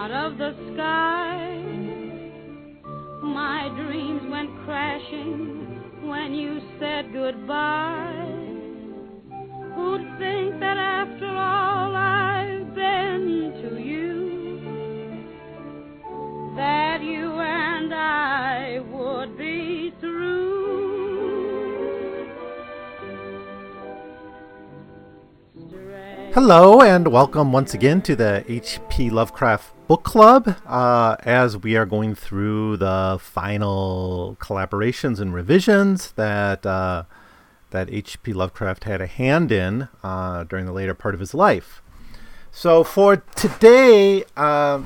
out of the sky. My dreams went crashing when you said goodbye. Who'd think that after all I've been to you, that you and I would be through. Hello and welcome once again to the H.P. Lovecraft Book Club, as we are going through the final collaborations and revisions that that H.P. Lovecraft had a hand in during the later part of his life. So for today, well,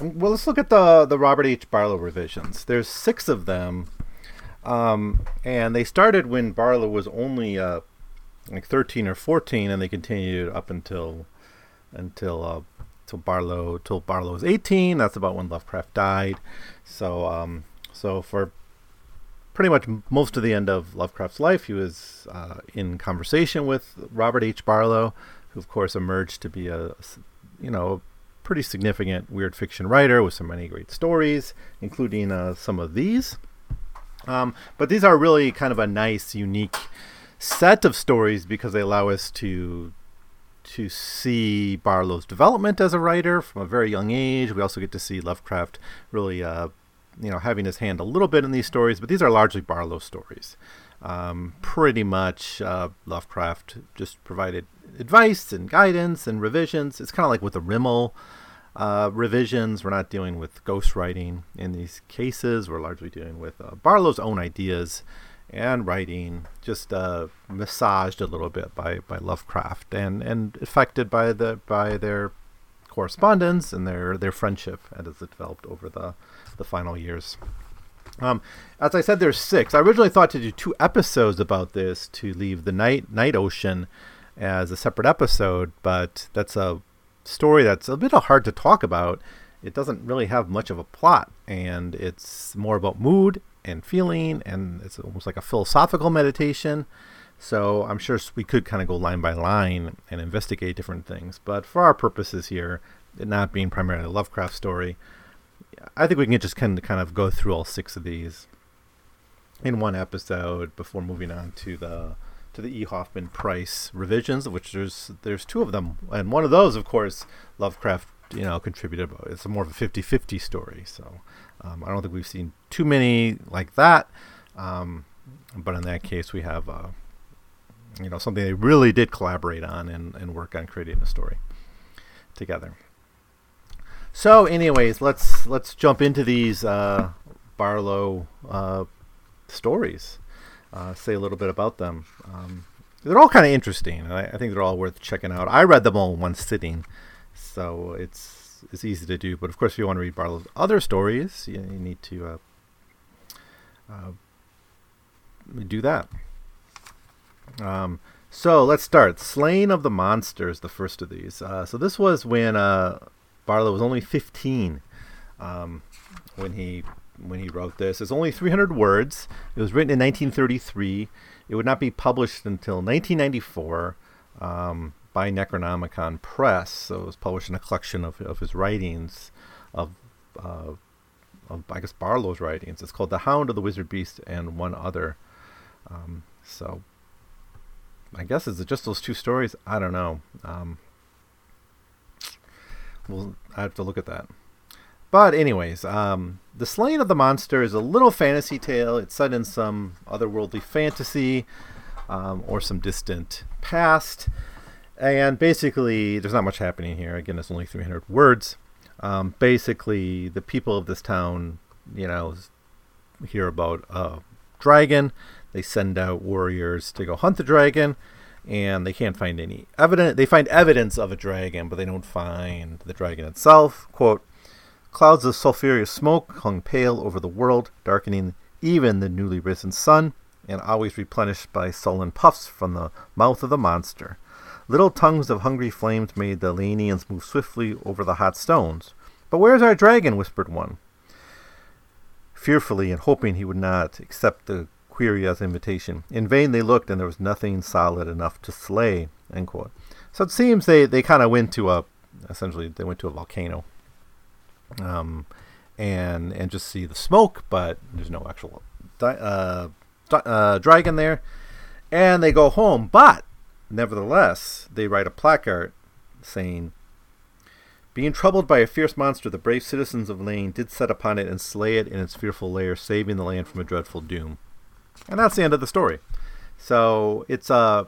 let's look at the Robert H. Barlow revisions. There's 6 of them, and they started when Barlow was only like 13 or 14, and they continued up until Barlow was 18. That's about when Lovecraft died. So so for pretty much most of the end of Lovecraft's life, he was in conversation with Robert H. Barlow, who of course emerged to be a pretty significant weird fiction writer with so many great stories, including some of these. But these are really kind of a nice, unique set of stories because they allow us to see Barlow's development as a writer from a very young age. We also get to see Lovecraft really having his hand a little bit in these stories, but these are largely Barlow stories. Pretty much Lovecraft just provided advice and guidance and revisions. It's kind of like with the Rimmel revisions. We're not dealing with ghostwriting in these cases. We're largely dealing with Barlow's own ideas and writing, just massaged a little bit by Lovecraft and affected by their correspondence and their friendship as it developed over the final years. As I said, there's 6. I originally thought to do 2 episodes about this, to leave the Night Ocean as a separate episode, but that's a story that's a bit hard to talk about. It doesn't really have much of a plot, and it's more about mood and feeling, and it's almost like a philosophical meditation. So I'm sure we could kind of go line by line and investigate different things, but for our purposes here, it not being primarily a Lovecraft story, I think we can just kind of go through all 6 of these in one episode before moving on to the E. Hoffmann Price revisions, of which there's 2 of them, and one of those, of course, Lovecraft contributed. It's more of a 50-50 story, so I don't think we've seen too many like that, but in that case we have something they really did collaborate on and work on creating a story together. So anyways, let's jump into these Barlow stories, say a little bit about them. They're all kind of interesting, and I think they're all worth checking out. I read them all in one sitting, so it's easy to do, but of course if you want to read Barlow's other stories, you need to do that. So let's start. Slaying of the Monsters, the first of these. So this was when Barlow was only 15 when he wrote this. It's only 300 words. It was written in 1933. It would not be published until 1994 by Necronomicon Press. So it was published in a collection of his writings, of I guess Barlow's writings. It's called The Hound of the Wizard Beast and one other. So I guess, is it just those 2 stories? I don't know. Well, I have to look at that. But anyways, The Slaying of the Monster is a little fantasy tale. It's set in some otherworldly fantasy or some distant past. And basically, there's not much happening here. Again, it's only 300 words. Basically, the people of this town, hear about a dragon. They send out warriors to go hunt the dragon, and they can't find any evidence. They find evidence of a dragon, but they don't find the dragon itself. Quote, "Clouds of sulfurous smoke hung pale over the world, darkening even the newly risen sun, and always replenished by sullen puffs from the mouth of the monster. Little tongues of hungry flames made the Lanians move swiftly over the hot stones. But where's our dragon?" whispered one, fearfully and hoping he would not accept the Quiria's invitation. In vain they looked, and there was nothing solid enough to slay. End quote. So it seems they kind of went to a volcano and just see the smoke, but there's no actual dragon there. And they go home, but nevertheless, they write a placard saying, "Being troubled by a fierce monster, the brave citizens of Lane did set upon it and slay it in its fearful lair, saving the land from a dreadful doom." And that's the end of the story. So it's a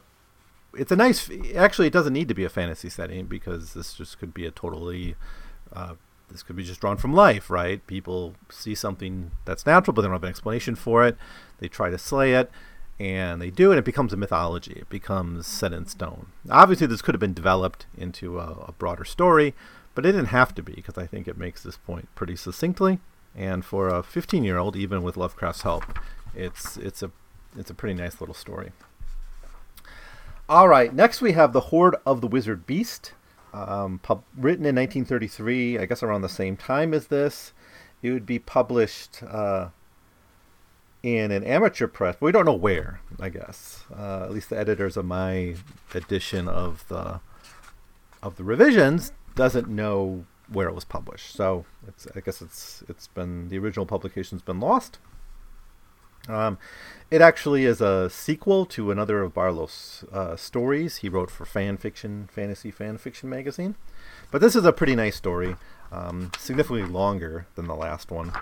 nice... Actually, it doesn't need to be a fantasy setting, because this just could be a totally... this could be just drawn from life, right? People see something that's natural, but they don't have an explanation for it. They try to slay it, and they do, and it becomes a mythology. It becomes set in stone. Obviously, this could have been developed into a broader story, but it didn't have to be, because I think it makes this point pretty succinctly. And for a 15-year-old, even with Lovecraft's help, it's a pretty nice little story. All right, next we have The Horde of the Wizard Beast, written in 1933, I guess around the same time as this. It would be published in an amateur press, but we don't know where, I guess. At least the editors of my edition of the revisions doesn't know where it was published. So I guess it's been the original publication's been lost. It actually is a sequel to another of Barlow's stories he wrote for fantasy fan fiction magazine. But this is a pretty nice story, significantly longer than the last one.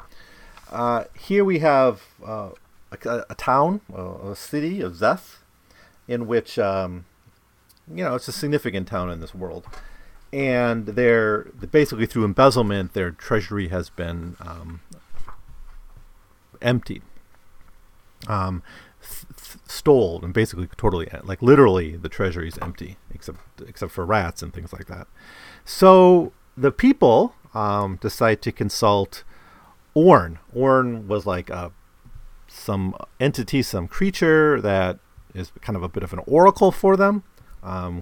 Here we have a town, a city of Zeth, in which it's a significant town in this world, and they're basically, through embezzlement, their treasury has been emptied. Stole, and basically totally, like, literally the treasury is empty except for rats and things like that. So the people decide to consult Orn. Orn was like some entity, some creature that is kind of a bit of an oracle for them.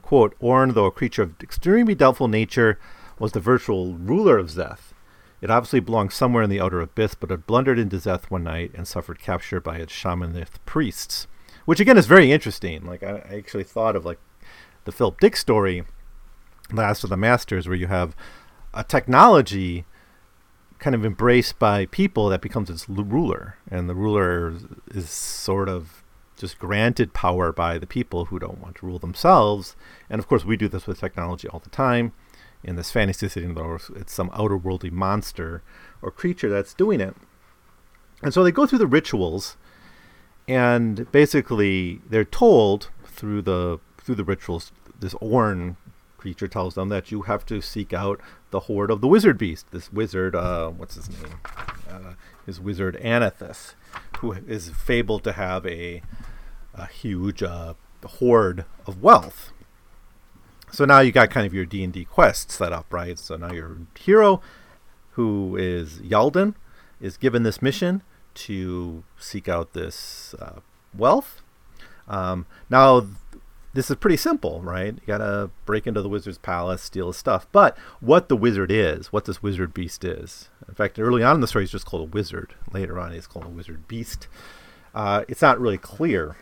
Quote, "Orn, though a creature of extremely doubtful nature, was the virtual ruler of Zeth. It obviously belonged somewhere in the outer abyss, but it blundered into Zeth one night and suffered capture by its shamanic priests," which again is very interesting. Like, I actually thought of, like, the Philip Dick story, Last of the Masters, where you have a technology kind of embraced by people that becomes its ruler, and the ruler is sort of just granted power by the people who don't want to rule themselves. And of course, we do this with technology all the time. In this fantasy setting, though, it's some outerworldly monster or creature that's doing it. And so they go through the rituals, and basically they're told through the rituals, this Orn creature tells them that you have to seek out the Horde of the Wizard Beast, this wizard, what's his name? His wizard Anathas, who is fabled to have a huge horde of wealth. So now you got kind of your D&D quest set up, right? So now your hero, who is Yaldin, is given this mission to seek out this wealth. Now, this is pretty simple, right? You got to break into the wizard's palace, steal his stuff. But what the wizard is, what this wizard beast is. In fact, early on in the story, he's just called a wizard. Later on, he's called a wizard beast. It's not really clear.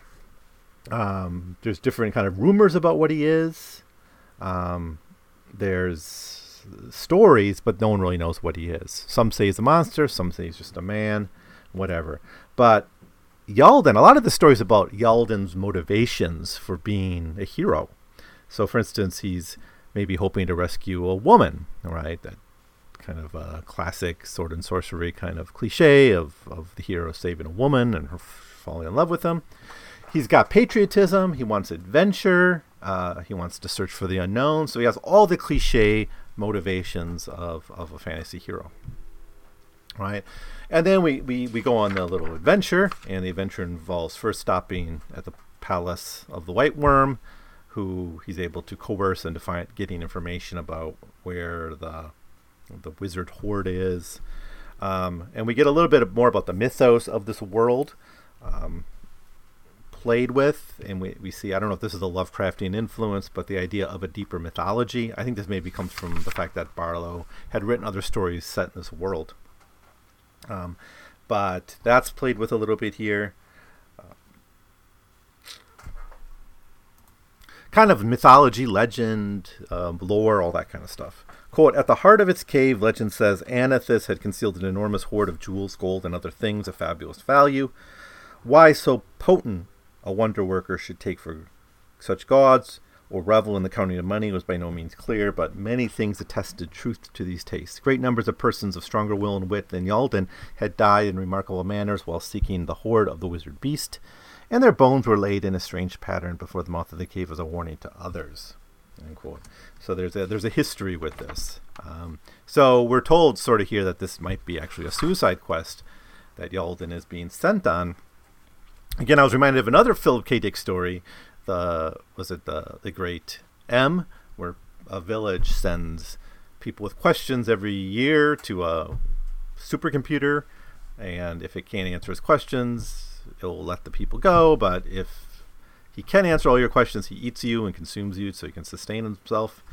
There's different kind of rumors about what he is. There's stories, but no one really knows what he is. Some say he's a monster, some say he's just a man, whatever. But Yaldin, a lot of the stories about Yaldin's motivations for being a hero. So, for instance, he's maybe hoping to rescue a woman, right? That kind of classic sword and sorcery kind of cliche of the hero saving a woman and her falling in love with him. He's got patriotism. He wants adventure. He wants to search for the unknown. So he has all the cliche motivations of a fantasy hero, right? And then we go on the little adventure, and the adventure involves first stopping at the Palace of the White Worm, who he's able to coerce into getting information about where the wizard horde is. And we get a little bit more about the mythos of this world, played with, and we see, I don't know if this is a Lovecraftian influence, but the idea of a deeper mythology. I think this maybe comes from the fact that Barlow had written other stories set in this world. But that's played with a little bit here. Kind of mythology, legend, lore, all that kind of stuff. Quote, at the heart of its cave, legend says, Anathas had concealed an enormous hoard of jewels, gold, and other things of fabulous value. Why so potent a wonder worker should take for such gods or revel in the counting of money was by no means clear, but many things attested truth to these tastes. Great numbers of persons of stronger will and wit than Yaldin had died in remarkable manners while seeking the horde of the wizard beast, and their bones were laid in a strange pattern before the mouth of the cave as a warning to others. End quote. So there's a history with this. So we're told sort of here that this might be actually a suicide quest that Yaldin is being sent on. Again, I was reminded of another Philip K. Dick story, the Great M, where a village sends people with questions every year to a supercomputer, and if it can't answer his questions, it'll let the people go, but if he can answer all your questions, he eats you and consumes you so he can sustain himself.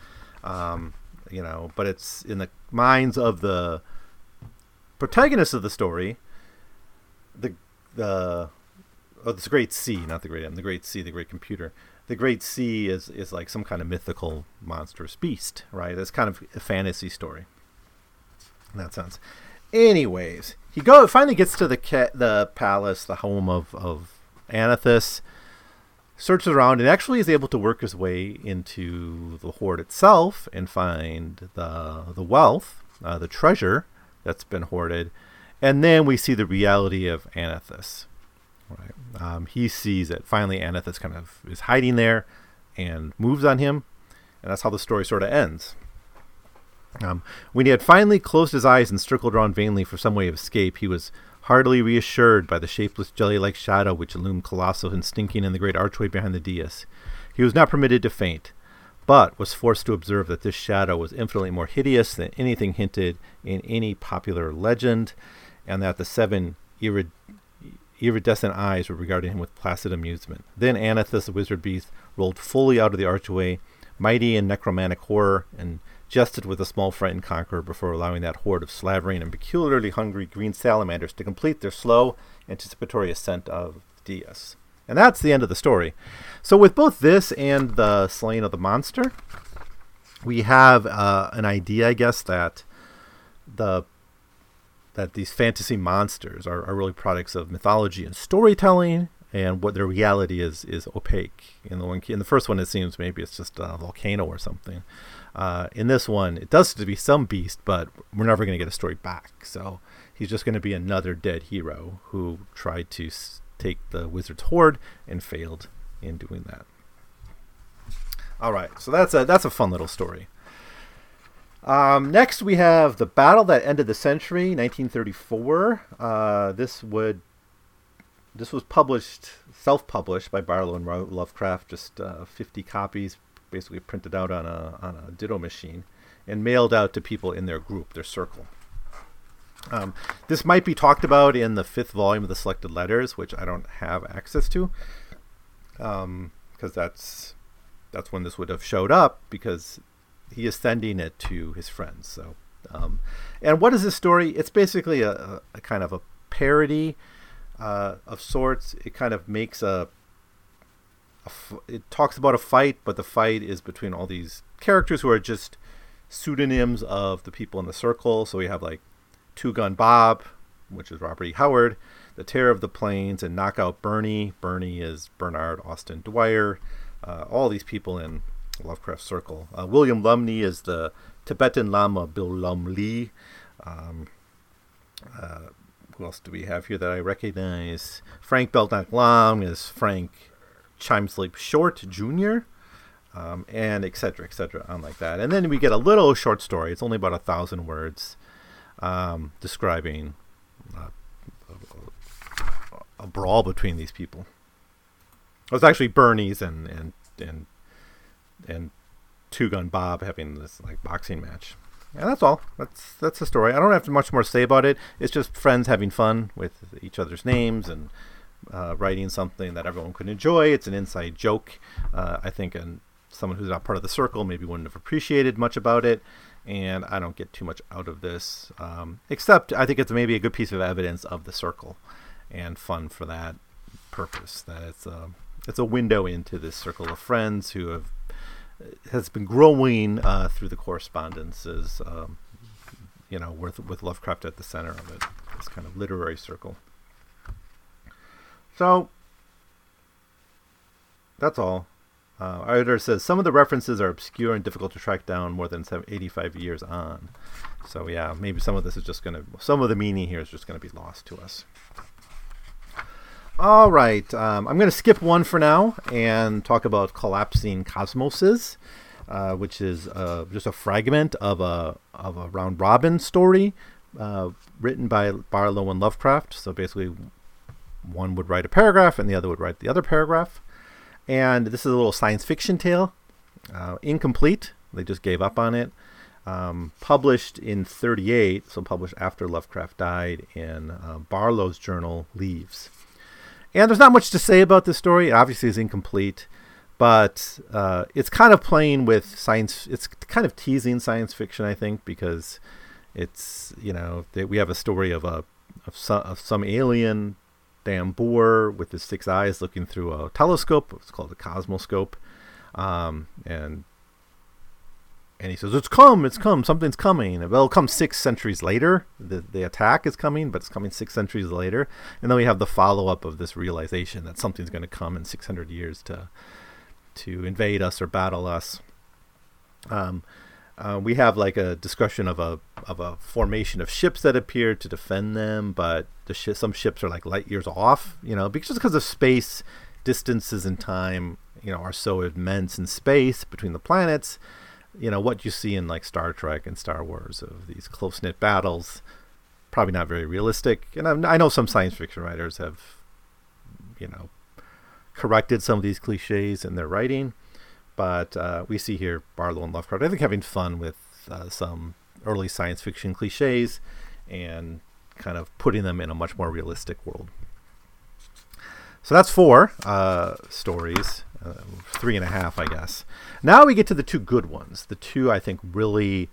But it's in the minds of the protagonist of the story, it's the Great Sea, not the Great M. The Great Sea, the Great Computer. The Great Sea is like some kind of mythical monstrous beast, right? That's kind of a fantasy story in that sense. Anyways, he finally gets to the palace, the home of Anathas, searches around, and actually is able to work his way into the hoard itself and find the wealth, the treasure that's been hoarded. And then we see the reality of Anathas. Right. He sees that finally Anathas kind of is hiding there and moves on him, and that's how the story sort of ends. When he had finally closed his eyes and circled around vainly for some way of escape, he was heartily reassured by the shapeless jelly-like shadow which loomed colossal and stinking in the great archway behind the dais. He was not permitted to faint, but was forced to observe that this shadow was infinitely more hideous than anything hinted in any popular legend, and that the seven iridescent eyes were regarding him with placid amusement. Then Anathas, the wizard beast, rolled fully out of the archway, mighty in necromantic horror, and jested with the small frightened conqueror before allowing that horde of slavering and peculiarly hungry green salamanders to complete their slow, anticipatory ascent of the dais. And that's the end of the story. So with both this and the Slaying of the Monster, we have an idea, I guess, that these fantasy monsters are really products of mythology and storytelling, and what their reality is opaque. In the first one, it seems maybe it's just a volcano or something. In this one, it does to be some beast, but we're never going to get a story back. So he's just going to be another dead hero who tried to take the wizard's hoard and failed in doing that. All right, so that's a fun little story. Next, we have The Battle That Ended the Century, 1934. This was published, self-published by Barlow and Lovecraft, just 50 copies, basically printed out on a ditto machine and mailed out to people in their group, their circle. This might be talked about in the 5th volume of the Selected Letters, which I don't have access to, because that's when this would have showed up, because he is sending it to his friends. So, and what is this story? It's basically a kind of a parody of sorts. It kind of makes it talks about a fight, but the fight is between all these characters who are just pseudonyms of the people in the circle. So we have like Two Gun Bob, which is Robert E. Howard, the Terror of the Plains, and Knockout Bernie. Bernie is Bernard Austin Dwyer. All these people in Lovecraft circle. William Lumley is the Tibetan Lama Bill Lumley. Who else do we have here that I recognize? Frank Belknap Long is Frank Chimesleep Short Jr. And et cetera, on like that. And then we get a little short story. It's only about 1,000 words, describing a brawl between these people. It was actually Bernie's and Two Gun Bob having this like boxing match, and that's all. That's the story. I don't have much more to say about it. It's just friends having fun with each other's names and writing something that everyone could enjoy. It's an inside joke, I think, and someone who's not part of the circle maybe wouldn't have appreciated much about it. And I don't get too much out of this, except I think it's maybe a good piece of evidence of the circle, and fun for that purpose. That it's a window into this circle of friends who have has been growing through the correspondences, with Lovecraft at the center of it, this kind of literary circle. So that's all. Our editor says some of the references are obscure and difficult to track down more than 85 years on. So yeah, maybe some of the meaning here is just going to be lost to us. All right, I'm going to skip one for now and talk about Collapsing Cosmoses, which is just a fragment of a round robin story written by Barlow and Lovecraft. So basically, one would write a paragraph and the other would write the other paragraph. And this is a little science fiction tale, incomplete. They just gave up on it. Published in 1938, so published after Lovecraft died in Barlow's journal, Leaves. And there's not much to say about this story. It obviously is incomplete, but it's kind of playing with science. It's kind of teasing science fiction, I think, because it's, we have a story of some alien Dambor with his six eyes looking through a telescope. It's called a cosmoscope. And he says, it's come, something's coming. It'll come 6 centuries later. The attack is coming, but it's coming 6 centuries later. And then we have the follow-up of this realization that something's going to come in 600 years to invade us or battle us. We have like a discussion of a formation of ships that appear to defend them, but some ships are like light years off, because of space, distances and time, are so immense in space between the planets. What you see in like Star Trek and Star Wars of these close-knit battles, probably not very realistic. And I know some science fiction writers have, corrected some of these cliches in their writing. But we see here Barlow and Lovecraft, I think, having fun with some early science fiction cliches and kind of putting them in a much more realistic world. So that's 4 stories, 3.5, I guess. Now we get to the 2 good ones. The 2, I think, really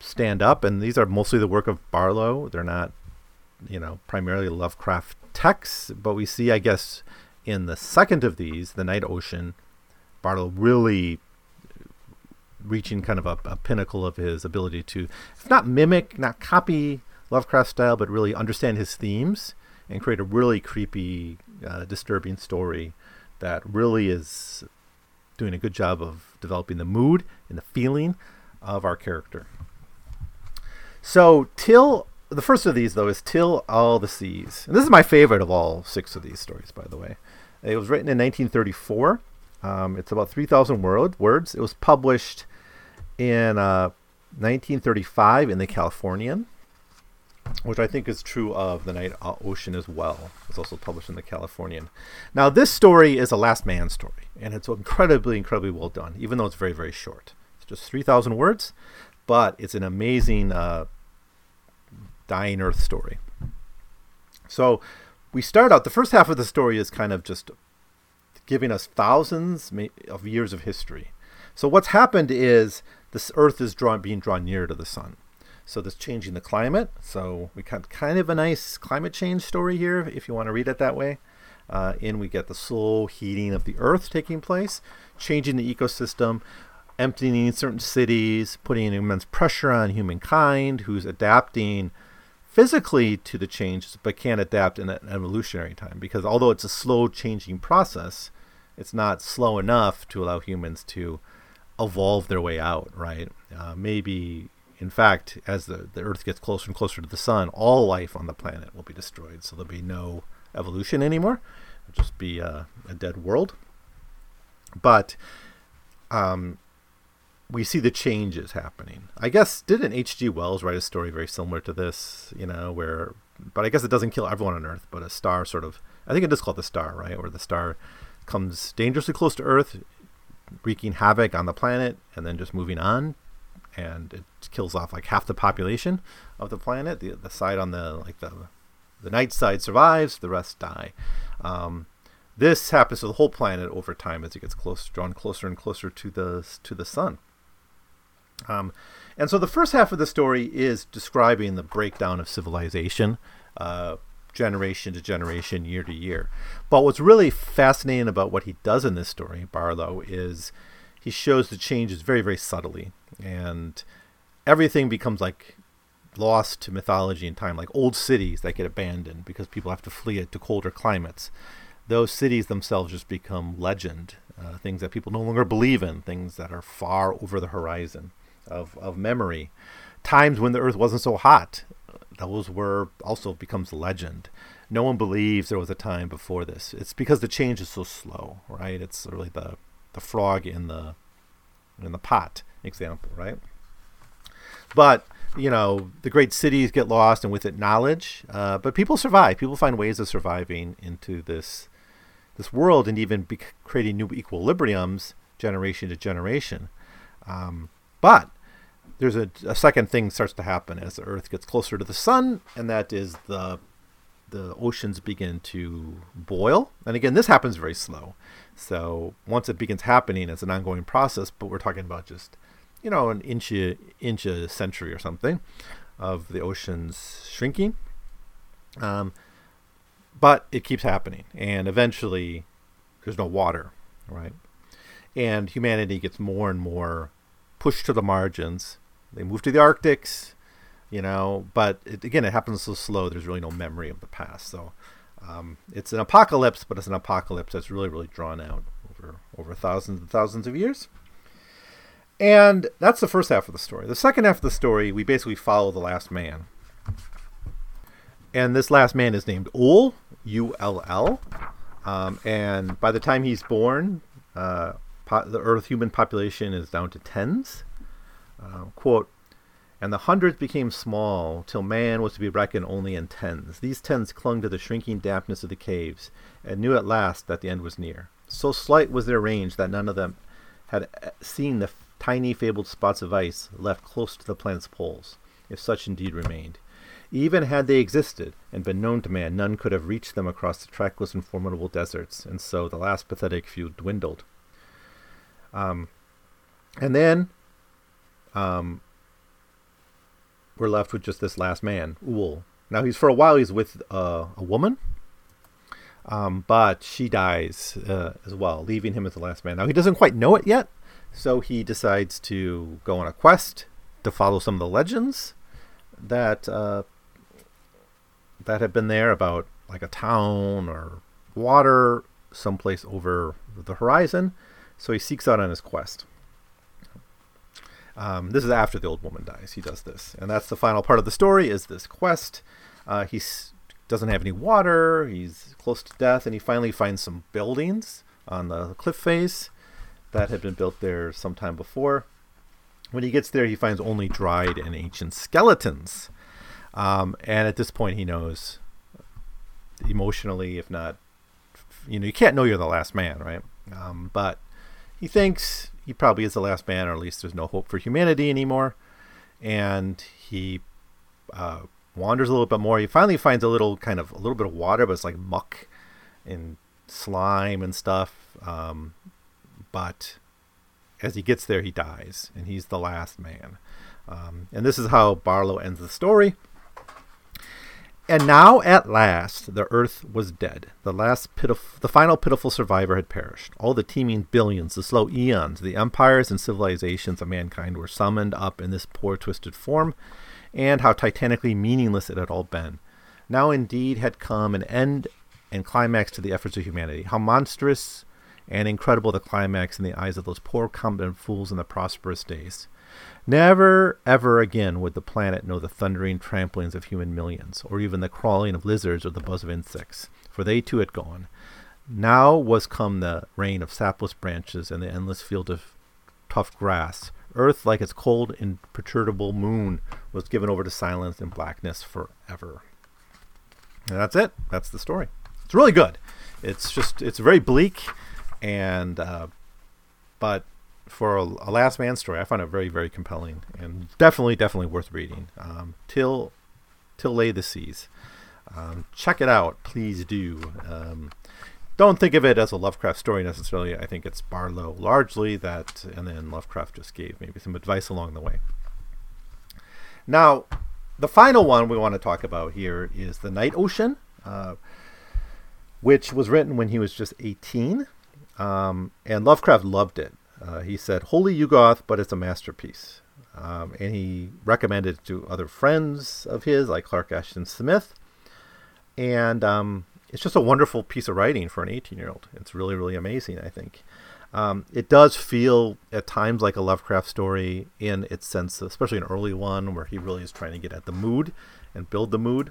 stand up. And these are mostly the work of Barlow. They're not, primarily Lovecraft texts. But we see, I guess, in the second of these, The Night Ocean, Barlow really reaching kind of a pinnacle of his ability to, if not mimic, not copy Lovecraft style, but really understand his themes and create a really creepy, disturbing story that really is doing a good job of developing the mood and the feeling of our character. So the first of these, though, is Till All the Seas. And this is my favorite of all 6 of these stories, by the way. It was written in 1934. It's about 3,000 words. It was published in 1935 in The Californian, which I think is true of The Night Ocean as well. It's also published in The Californian. Now, this story is a last man story, and it's incredibly, incredibly well done, even though it's very, very short. It's just 3,000 words, but it's an amazing dying earth story. So we start out, the first half of the story is kind of just giving us thousands of years of history. So what's happened is this Earth is being drawn nearer to the sun. So this changing the climate. So we got kind of a nice climate change story here, if you want to read it that way. And we get the slow heating of the Earth taking place, changing the ecosystem, emptying certain cities, putting immense pressure on humankind, who's adapting physically to the changes, but can't adapt in an evolutionary time, because although it's a slow changing process, it's not slow enough to allow humans to evolve their way out, right? Maybe, in fact, as the Earth gets closer and closer to the sun, all life on the planet will be destroyed, so there'll be no evolution anymore. It'll just be a dead world. But we see the changes happening. I guess, didn't H.G. Wells write a story very similar to this, but I guess it doesn't kill everyone on Earth, but a star sort of, I think it is called the star, right? Where the star comes dangerously close to Earth, wreaking havoc on the planet, and then just moving on, and it kills off like half the population of the planet. The side on the night side survives, the rest die. This happens to the whole planet over time as it gets drawn closer and closer to the sun. And so the first half of the story is describing the breakdown of civilization, generation to generation, year to year. But what's really fascinating about what he does in this story, Barlow, is he shows the changes very, very subtly, and everything becomes like lost to mythology and time, like old cities that get abandoned because people have to flee it to colder climates. Those cities themselves just become legend, things that people no longer believe in, things that are far over the horizon of memory. Times when the earth wasn't so hot, those were also becomes legend. No one believes there was a time before this. It's because the change is so slow, right? It's really the frog in the pot example, right? But you know, the great cities get lost, and with it, knowledge. But people survive. People find ways of surviving into this world, and even creating new equilibriums generation to generation. But there's a second thing starts to happen as the Earth gets closer to the sun, and that is the oceans begin to boil. And again, this happens very slow. So once it begins happening, it's an ongoing process. But we're talking about just, you know, an inch a century or something of the oceans shrinking. But it keeps happening. And eventually, there's no water, right? And humanity gets more and more pushed to the margins. They move to the Arctics, you know, but it happens so slow, there's really no memory of the past. So it's an apocalypse, but it's an apocalypse that's really, really drawn out over thousands and thousands of years. And that's the first half of the story. The second half of the story, we basically follow the last man. And this last man is named Ull, U-L-L. And by the time he's born, the Earth human population is down to tens. Quote, "And the hundreds became small, till man was to be reckoned only in tens. These tens clung to the shrinking dampness of the caves, and knew at last that the end was near. So slight was their range that none of them had seen the tiny fabled spots of ice left close to the planet's poles, if such indeed remained. Even had they existed and been known to man, none could have reached them across the trackless and formidable deserts, and so the last pathetic few dwindled." And then we're left with just this last man, Ull. Now, he's for a while he's with a woman, but she dies as well, leaving him as the last man. Now, he doesn't quite know it yet. So he decides to go on a quest to follow some of the legends that have been there about like a town or water someplace over the horizon. So he seeks out on his quest. This is after the old woman dies. He does this. And that's the final part of the story, is this quest. He doesn't have any water. He's close to death. And he finally finds some buildings on the cliff face that had been built there sometime before. When he gets there, he finds only dried and ancient skeletons. And at this point, he knows emotionally, if not, you know, you can't know you're the last man, right? But he thinks he probably is the last man, or at least there's no hope for humanity anymore. And he wanders a little bit more. He finally finds a little bit of water, but it's like muck and slime and stuff. But as he gets there, he dies, and he's the last man. And this is how Barlow ends the story. "And now, at last, the earth was dead. The final pitiful survivor had perished. All the teeming billions, the slow eons, the empires and civilizations of mankind were summoned up in this poor, twisted form, and how titanically meaningless it had all been. Now, indeed, had come an end and climax to the efforts of humanity. How monstrous and incredible the climax in the eyes of those poor competent fools in the prosperous days. Never, ever again would the planet know the thundering tramplings of human millions, or even the crawling of lizards or the buzz of insects, for they too had gone. Now was come the reign of sapless branches and the endless field of tough grass. Earth, like its cold, imperturbable moon, was given over to silence and blackness forever." And that's it. That's the story. It's really good. It's very bleak. And, but for a last man story, I found it very, very compelling and definitely, definitely worth reading. Till All the Seas. Check it out. Please do. Don't think of it as a Lovecraft story necessarily. I think it's Barlow largely that, and then Lovecraft just gave maybe some advice along the way. Now, the final one we want to talk about here is The Night Ocean, which was written when he was just 18. And Lovecraft loved it. He said, "Holy Yugoth, but it's a masterpiece." And he recommended it to other friends of his, like Clark Ashton Smith. And it's just a wonderful piece of writing for an 18-year-old. It's really, really amazing, I think. It does feel at times like a Lovecraft story in its sense, especially an early one where he really is trying to get at the mood and build the mood.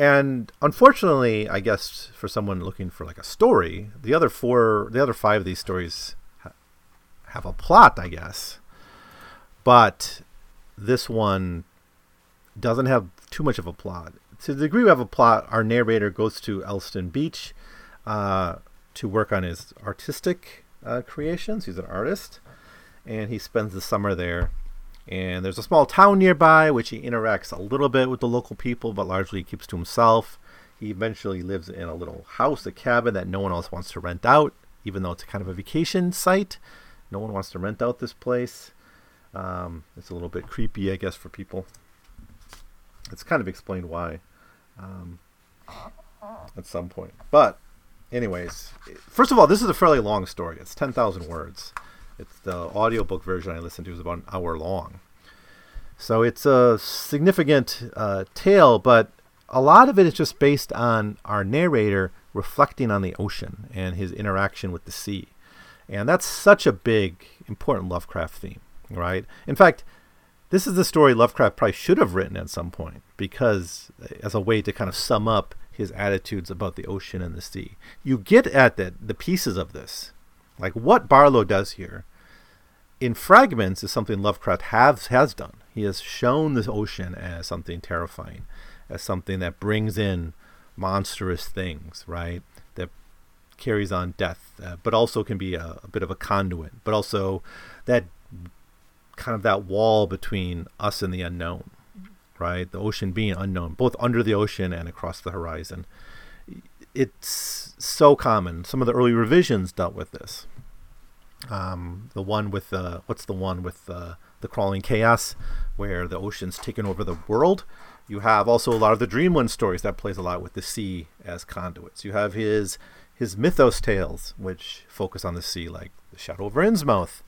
And unfortunately, I guess for someone looking for like a story, the other five of these stories have a plot, I guess. But this one doesn't have too much of a plot. To the degree we have a plot, our narrator goes to Elston Beach, to work on his artistic creations. He's an artist, and he spends the summer there. And there's a small town nearby, which he interacts a little bit with the local people, but largely keeps to himself. He eventually lives in a little house, a cabin that no one else wants to rent out, even though it's kind of a vacation site. No one wants to rent out this place. It's a little bit creepy, I guess, for people. It's kind of explained why at some point. But anyways, first of all, this is a fairly long story. It's 10,000 words. It's the audiobook version I listened to is about an hour long. So it's a significant tale, but a lot of it is just based on our narrator reflecting on the ocean and his interaction with the sea. And that's such a big, important Lovecraft theme, right? In fact, this is the story Lovecraft probably should have written at some point, because as a way to kind of sum up his attitudes about the ocean and the sea. You get at the pieces of this. Like what Barlow does here in fragments is something Lovecraft has done. He has shown this ocean as something terrifying, as something that brings in monstrous things, right? That carries on death, but also can be a bit of a conduit, but also that kind of that wall between us and the unknown. Right, the ocean being unknown, both under the ocean and across the horizon. It's so common. Some of the early revisions dealt with this. The one with the Crawling Chaos, where the ocean's taken over the world. You have also a lot of the Dreamland stories that plays a lot with the sea as conduits. You have his mythos tales, which focus on the sea, like the Shadow of Innsmouth.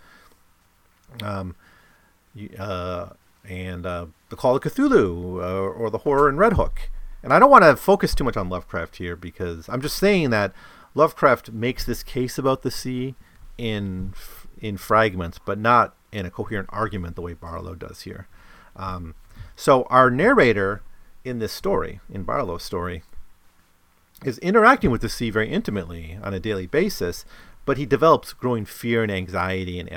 And the Call of Cthulhu or the Horror in Red Hook. And I don't want to focus too much on Lovecraft here, because I'm just saying that Lovecraft makes this case about the sea in fragments, but not in a coherent argument the way Barlow does here. So our narrator in this story, in Barlow's story, is interacting with the sea very intimately on a daily basis, but he develops growing fear and anxiety and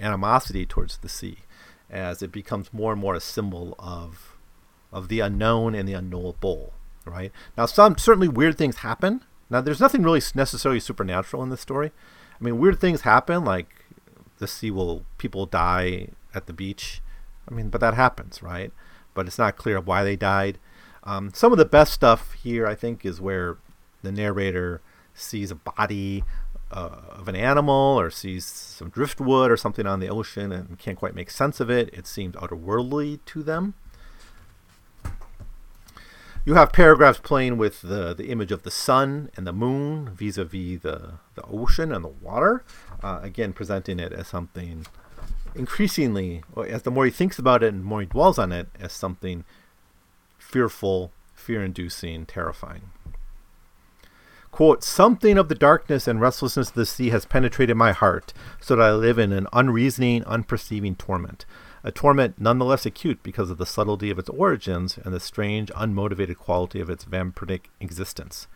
animosity towards the sea, as it becomes more and more a symbol of the unknown and the unknowable, right? Now, some certainly weird things happen. Now, there's nothing really necessarily supernatural in this story. I mean, weird things happen, like the sea will, people die at the beach. I mean, but that happens, right? But it's not clear why they died. Some of the best stuff here, I think, is where the narrator sees a body of an animal, or sees some driftwood or something on the ocean and can't quite make sense of it. It seems otherworldly to them. You have paragraphs playing with the image of the sun and the moon vis-a-vis the ocean and the water, again presenting it as something increasingly, as the more he thinks about it and the more he dwells on it, as something fearful, fear-inducing, terrifying. Quote, "Something of the darkness and restlessness of the sea has penetrated my heart, so that I live in an unreasoning, unperceiving torment. A torment nonetheless acute because of the subtlety of its origins and the strange, unmotivated quality of its vampiric existence.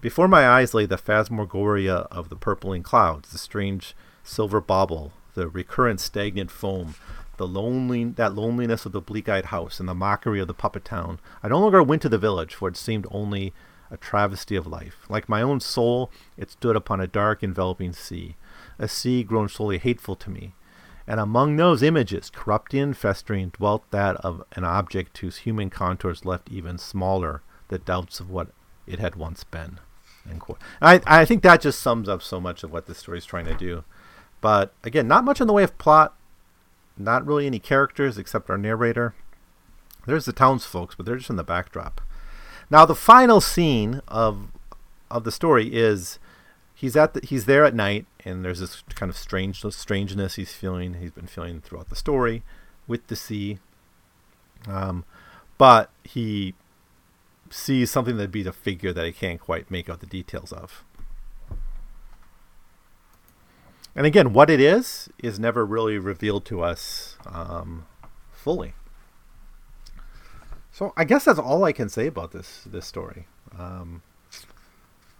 Before my eyes lay the phasmagoria of the purpling clouds, the strange silver bauble, the recurrent stagnant foam, that loneliness of the bleak-eyed house, and the mockery of the puppet town. I no longer went to the village, for it seemed only a travesty of life. Like my own soul, it stood upon a dark, enveloping sea, a sea grown slowly hateful to me. And among those images, corrupting and festering, dwelt that of an object whose human contours left even smaller the doubts of what it had once been." End quote. I think that just sums up so much of what this story is trying to do. But again, not much in the way of plot, not really any characters except our narrator. There's the townsfolk, but they're just in the backdrop. Now, the final scene of the story is he's there at night, and there's this kind of strangeness he's been feeling throughout the story with the sea. But he sees something that'd be the figure that he can't quite make out the details of. And again, what it is never really revealed to us fully. So I guess that's all I can say about this story.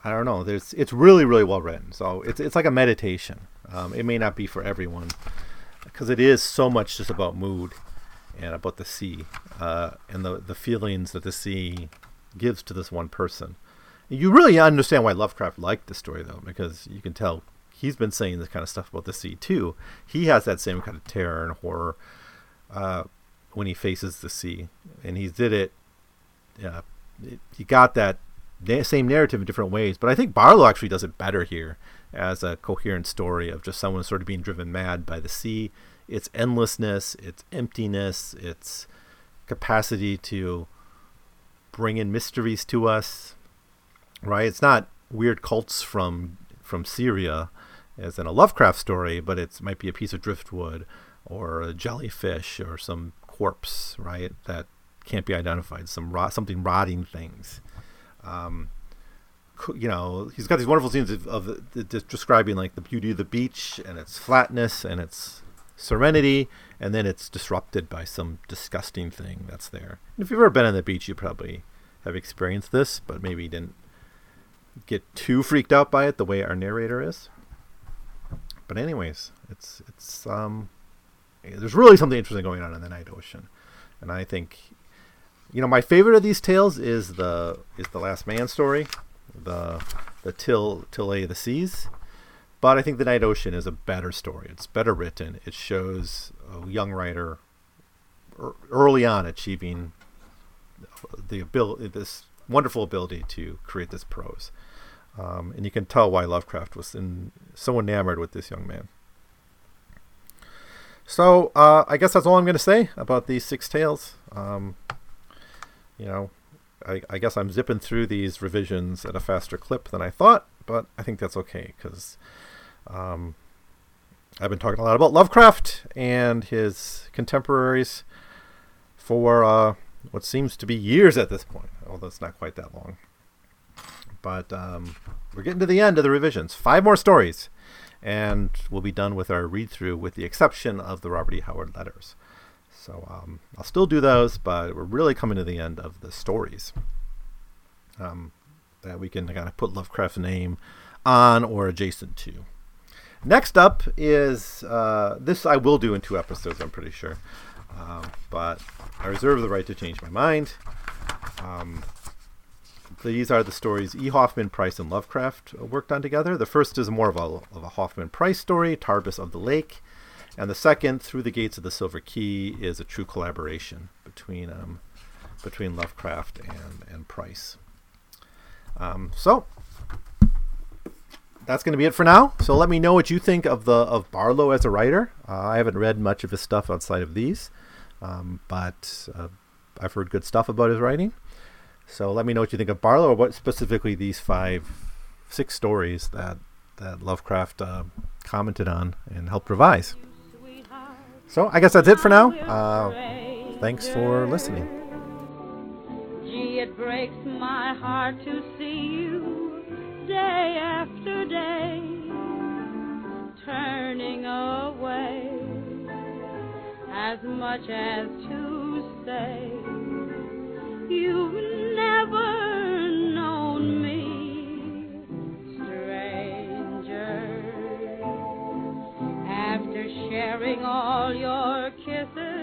I don't know. It's really, really well written. So it's like a meditation. It may not be for everyone, because it is so much just about mood and about the sea and the feelings that the sea gives to this one person. You really understand why Lovecraft liked this story, though, because you can tell he's been saying this kind of stuff about the sea, too. He has that same kind of terror and horror when he faces the sea. And he did it. He got that same narrative in different ways. But I think Barlow actually does it better here as a coherent story of just someone sort of being driven mad by the sea. Its endlessness, its emptiness, its capacity to bring in mysteries to us, right? It's not weird cults from Syria as in a Lovecraft story, but it might be a piece of driftwood or a jellyfish or some corpse, right, that can't be identified, something rotting things. You know, he's got these wonderful scenes of describing like the beauty of the beach and its flatness and its serenity, and then it's disrupted by some disgusting thing that's there. And if you've ever been on the beach, you probably have experienced this, but maybe didn't get too freaked out by it the way our narrator is. But anyways, it's there's really something interesting going on in the Night Ocean. And I think, you know, my favorite of these tales is the Last Man story, the Till All the Seas. But I think the Night Ocean is a better story. It's better written. It shows a young writer early on achieving this wonderful ability to create this prose. And you can tell why Lovecraft was so enamored with this young man. So I guess that's all I'm going to say about these six tales. You know, I guess I'm zipping through these revisions at a faster clip than I thought, but I think that's okay because I've been talking a lot about Lovecraft and his contemporaries for what seems to be years at this point, although it's not quite that long. But we're getting to the end of the revisions. 5 more stories, and we'll be done with our read-through with the exception of the Robert E. Howard letters. So I'll still do those, but we're really coming to the end of the stories. That we can kind of put Lovecraft's name on or adjacent to. Next up is this I will do in 2 episodes, I'm pretty sure. But I reserve the right to change my mind. These are the stories E. Hoffmann Price and Lovecraft worked on together. The first is more of a Hoffmann Price story, Tarbus of the Lake. And the second, Through the Gates of the Silver Key, is a true collaboration between Lovecraft and Price. So that's going to be it for now. So let me know what you think of Barlow as a writer. I haven't read much of his stuff outside of these, but I've heard good stuff about his writing. So let me know what you think of Barlow, or what specifically these 5-6 stories that Lovecraft commented on and helped revise. So I guess that's it for now. Thanks for listening. Gee, it breaks my heart to see you day after day, turning away, as much as to say, you've never known me, stranger, after sharing all your kisses.